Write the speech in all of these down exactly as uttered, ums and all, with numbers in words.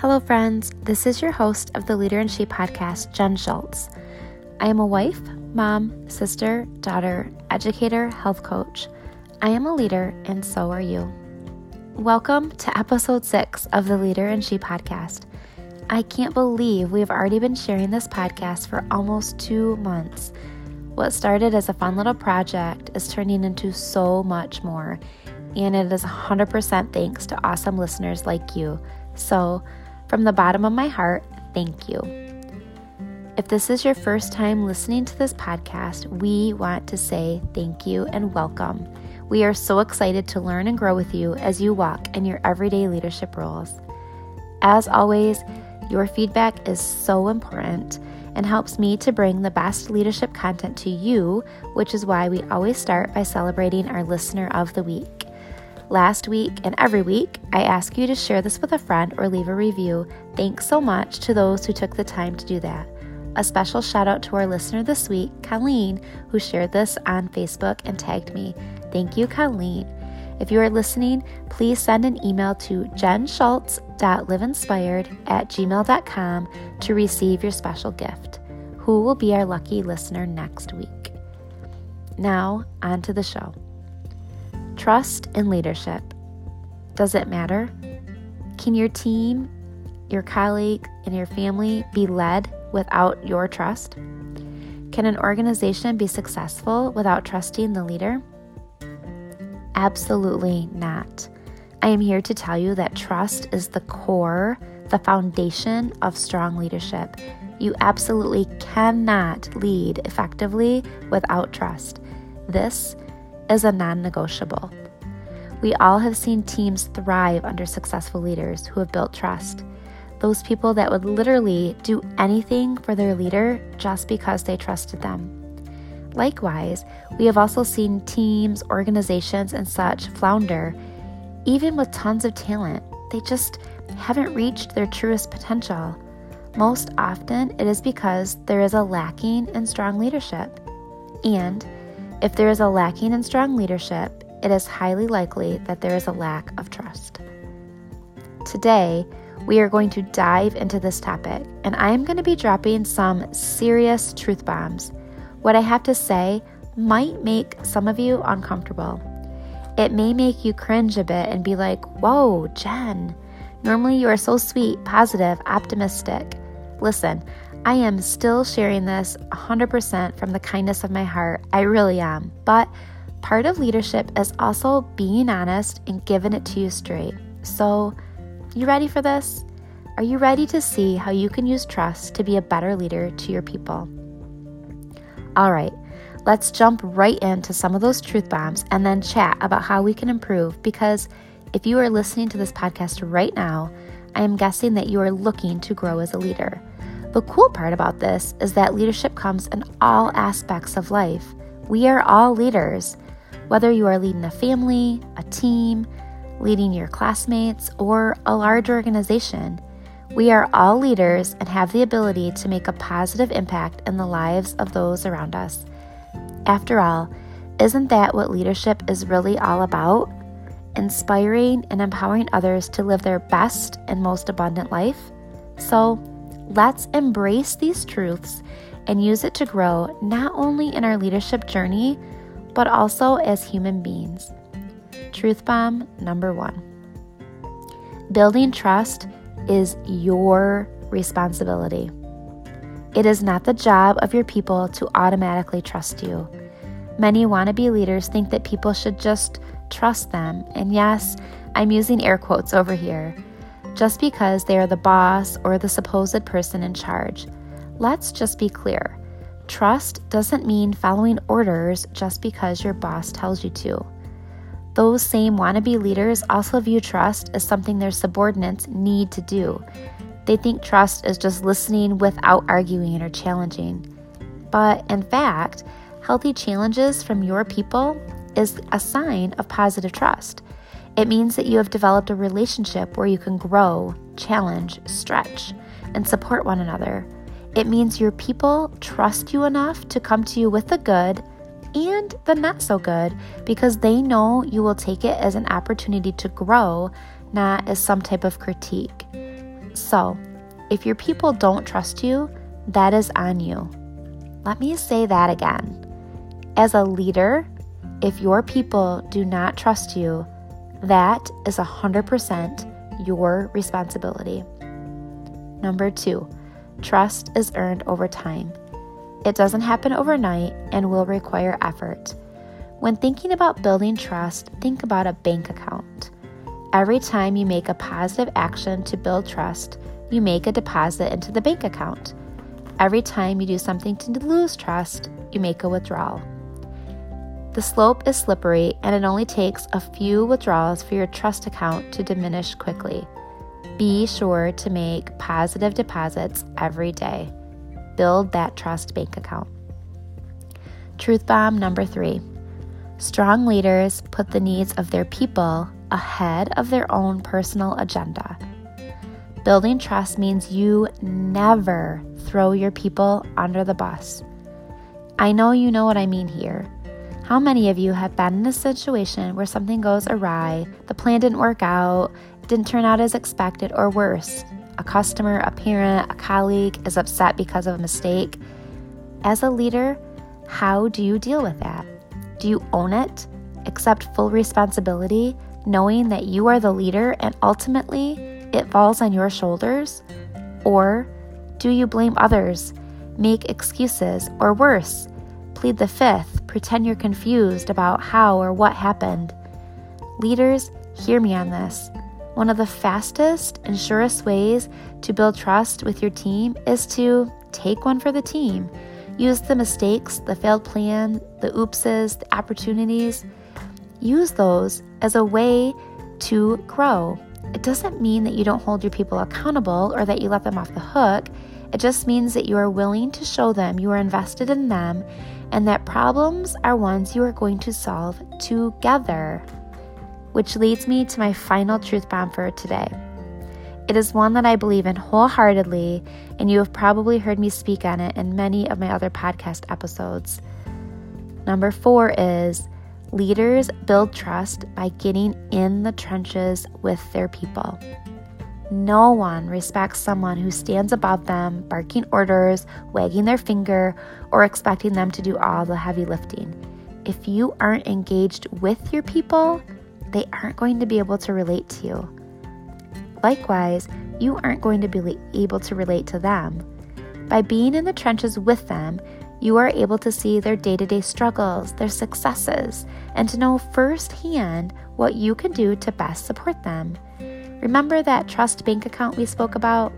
Hello friends, this is your host of the Leader and She podcast, Jen Schultz. I am a wife, mom, sister, daughter, educator, health coach. I am a leader and so are you. Welcome to episode six of the Leader and She podcast. I can't believe we've already been sharing this podcast for almost two months. What started as a fun little project is turning into so much more, and it is one hundred percent thanks to awesome listeners like you. So, from the bottom of my heart, thank you. If this is your first time listening to this podcast, we want to say thank you and welcome. We are so excited to learn and grow with you as you walk in your everyday leadership roles. As always, your feedback is so important and helps me to bring the best leadership content to you, which is why we always start by celebrating our listener of the week. Last week and every week, I ask you to share this with a friend or leave a review. Thanks so much to those who took the time to do that. A special shout out to our listener this week, Colleen, who shared this on Facebook and tagged me. Thank you, Colleen. If you are listening, please send an email to jenschultz dot liveinspired at gmail dot com to receive your special gift. Who will be our lucky listener next week? Now, on to the show. Trust in leadership. Does it matter? Can your team, your colleague, and your family be led without your trust? Can an organization be successful without trusting the leader? Absolutely not. I am here to tell you that trust is the core, the foundation of strong leadership. You absolutely cannot lead effectively without trust. This is a non-negotiable. We all have seen teams thrive under successful leaders who have built trust. Those people that would literally do anything for their leader just because they trusted them. Likewise, we have also seen teams, organizations, and such flounder, even with tons of talent. They just haven't reached their truest potential. Most often, it is because there is a lacking in strong leadership. And if there is a lacking in strong leadership, it is highly likely that there is a lack of trust. Today, we are going to dive into this topic, and I am going to be dropping some serious truth bombs. What I have to say might make some of you uncomfortable. It may make you cringe a bit and be like, whoa, Jen, normally you are so sweet, positive, optimistic. Listen, I am still sharing this one hundred percent from the kindness of my heart. I really am. But part of leadership is also being honest and giving it to you straight. So, you ready for this? Are you ready to see how you can use trust to be a better leader to your people? All right, let's jump right into some of those truth bombs and then chat about how we can improve, because if you are listening to this podcast right now, I am guessing that you are looking to grow as a leader. The cool part about this is that leadership comes in all aspects of life. We are all leaders. Whether you are leading a family, a team, leading your classmates, or a large organization, we are all leaders and have the ability to make a positive impact in the lives of those around us. After all, isn't that what leadership is really all about? Inspiring and empowering others to live their best and most abundant life? So, let's embrace these truths and use it to grow not only in our leadership journey, but also as human beings. Truth bomb number one. Building trust is your responsibility. It is not the job of your people to automatically trust you. Many wannabe leaders think that people should just trust them. And yes, I'm using air quotes over here. Just because they are the boss or the supposed person in charge. Let's just be clear. Trust doesn't mean following orders just because your boss tells you to. Those same wannabe leaders also view trust as something their subordinates need to do. They think trust is just listening without arguing or challenging. But in fact, healthy challenges from your people is a sign of positive trust. It means that you have developed a relationship where you can grow, challenge, stretch, and support one another. It means your people trust you enough to come to you with the good and the not so good, because they know you will take it as an opportunity to grow, not as some type of critique. So, if your people don't trust you, that is on you. Let me say that again. As a leader, if your people do not trust you, that is one hundred percent your responsibility. Number two, trust is earned over time. It doesn't happen overnight and will require effort. When thinking about building trust, think about a bank account. Every time you make a positive action to build trust, you make a deposit into the bank account. Every time you do something to lose trust, you make a withdrawal. The slope is slippery, and it only takes a few withdrawals for your trust account to diminish quickly. Be sure to make positive deposits every day. Build that trust bank account. Truth bomb number three. Strong leaders put the needs of their people ahead of their own personal agenda. Building trust means you never throw your people under the bus. I know you know what I mean here. How many of you have been in a situation where something goes awry, the plan didn't work out, didn't turn out as expected, or worse, a customer, a parent, a colleague is upset because of a mistake? As a leader, how do you deal with that? Do you own it, accept full responsibility, knowing that you are the leader and ultimately it falls on your shoulders? Or do you blame others, make excuses, or worse, plead the fifth, pretend you're confused about how or what happened? Leaders, hear me on this. One of the fastest and surest ways to build trust with your team is to take one for the team. Use the mistakes, the failed plan, the oopses, the opportunities. Use those as a way to grow. It doesn't mean that you don't hold your people accountable or that you let them off the hook. It just means that you are willing to show them you are invested in them and that problems are ones you are going to solve together. Which leads me to my final truth bomb for today. It is one that I believe in wholeheartedly, and you have probably heard me speak on it in many of my other podcast episodes. Number four is, leaders build trust by getting in the trenches with their people. No one respects someone who stands above them, barking orders, wagging their finger, or expecting them to do all the heavy lifting. If you aren't engaged with your people, they aren't going to be able to relate to you. Likewise, you aren't going to be able to relate to them. By being in the trenches with them, you are able to see their day-to-day struggles, their successes, and to know firsthand what you can do to best support them. Remember that trust bank account we spoke about?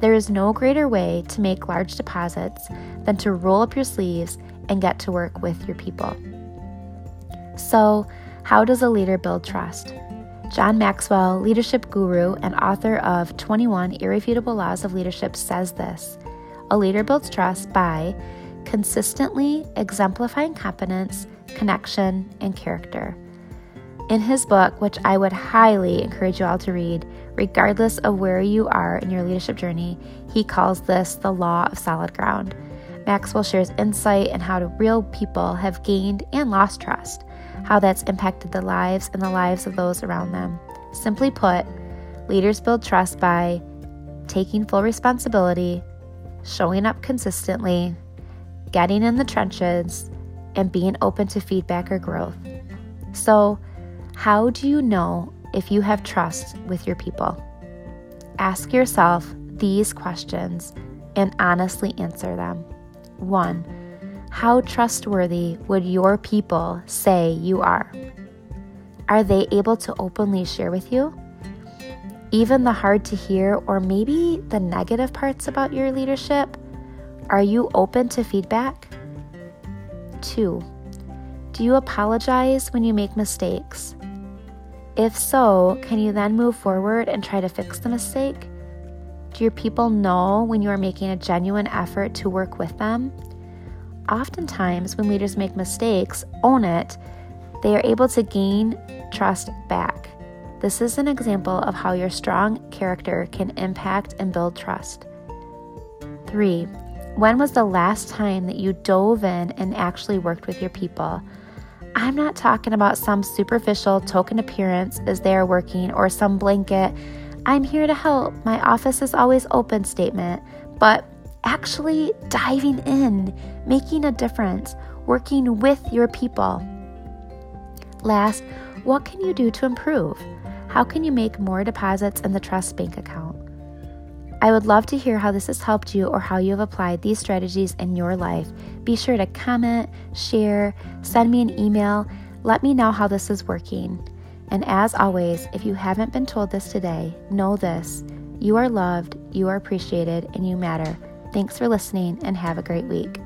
There is no greater way to make large deposits than to roll up your sleeves and get to work with your people. So, how does a leader build trust? John Maxwell, leadership guru and author of twenty-one Irrefutable Laws of Leadership, says this: a leader builds trust by consistently exemplifying competence, connection, and character. In his book, which I would highly encourage you all to read, regardless of where you are in your leadership journey, he calls this the law of solid ground. Maxwell shares insight on how real people have gained and lost trust, how that's impacted their lives and the lives of those around them. Simply put, leaders build trust by taking full responsibility, showing up consistently, getting in the trenches, and being open to feedback or growth. So, how do you know if you have trust with your people? Ask yourself these questions and honestly answer them. One, how trustworthy would your people say you are? Are they able to openly share with you? Even the hard to hear or maybe the negative parts about your leadership? Are you open to feedback? Two, do you apologize when you make mistakes? If so, can you then move forward and try to fix the mistake? Do your people know when you are making a genuine effort to work with them? Oftentimes, when leaders make mistakes, own it, they are able to gain trust back. This is an example of how your strong character can impact and build trust. Three, when was the last time that you dove in and actually worked with your people? I'm not talking about some superficial token appearance as they are working or some blanket, I'm here to help, my office is always open statement, but actually diving in, making a difference, working with your people. Last, what can you do to improve? How can you make more deposits in the trust bank account? I would love to hear how this has helped you or how you have applied these strategies in your life. Be sure to comment, share, send me an email. Let me know how this is working. And as always, if you haven't been told this today, know this. You are loved, you are appreciated, and you matter. Thanks for listening and have a great week.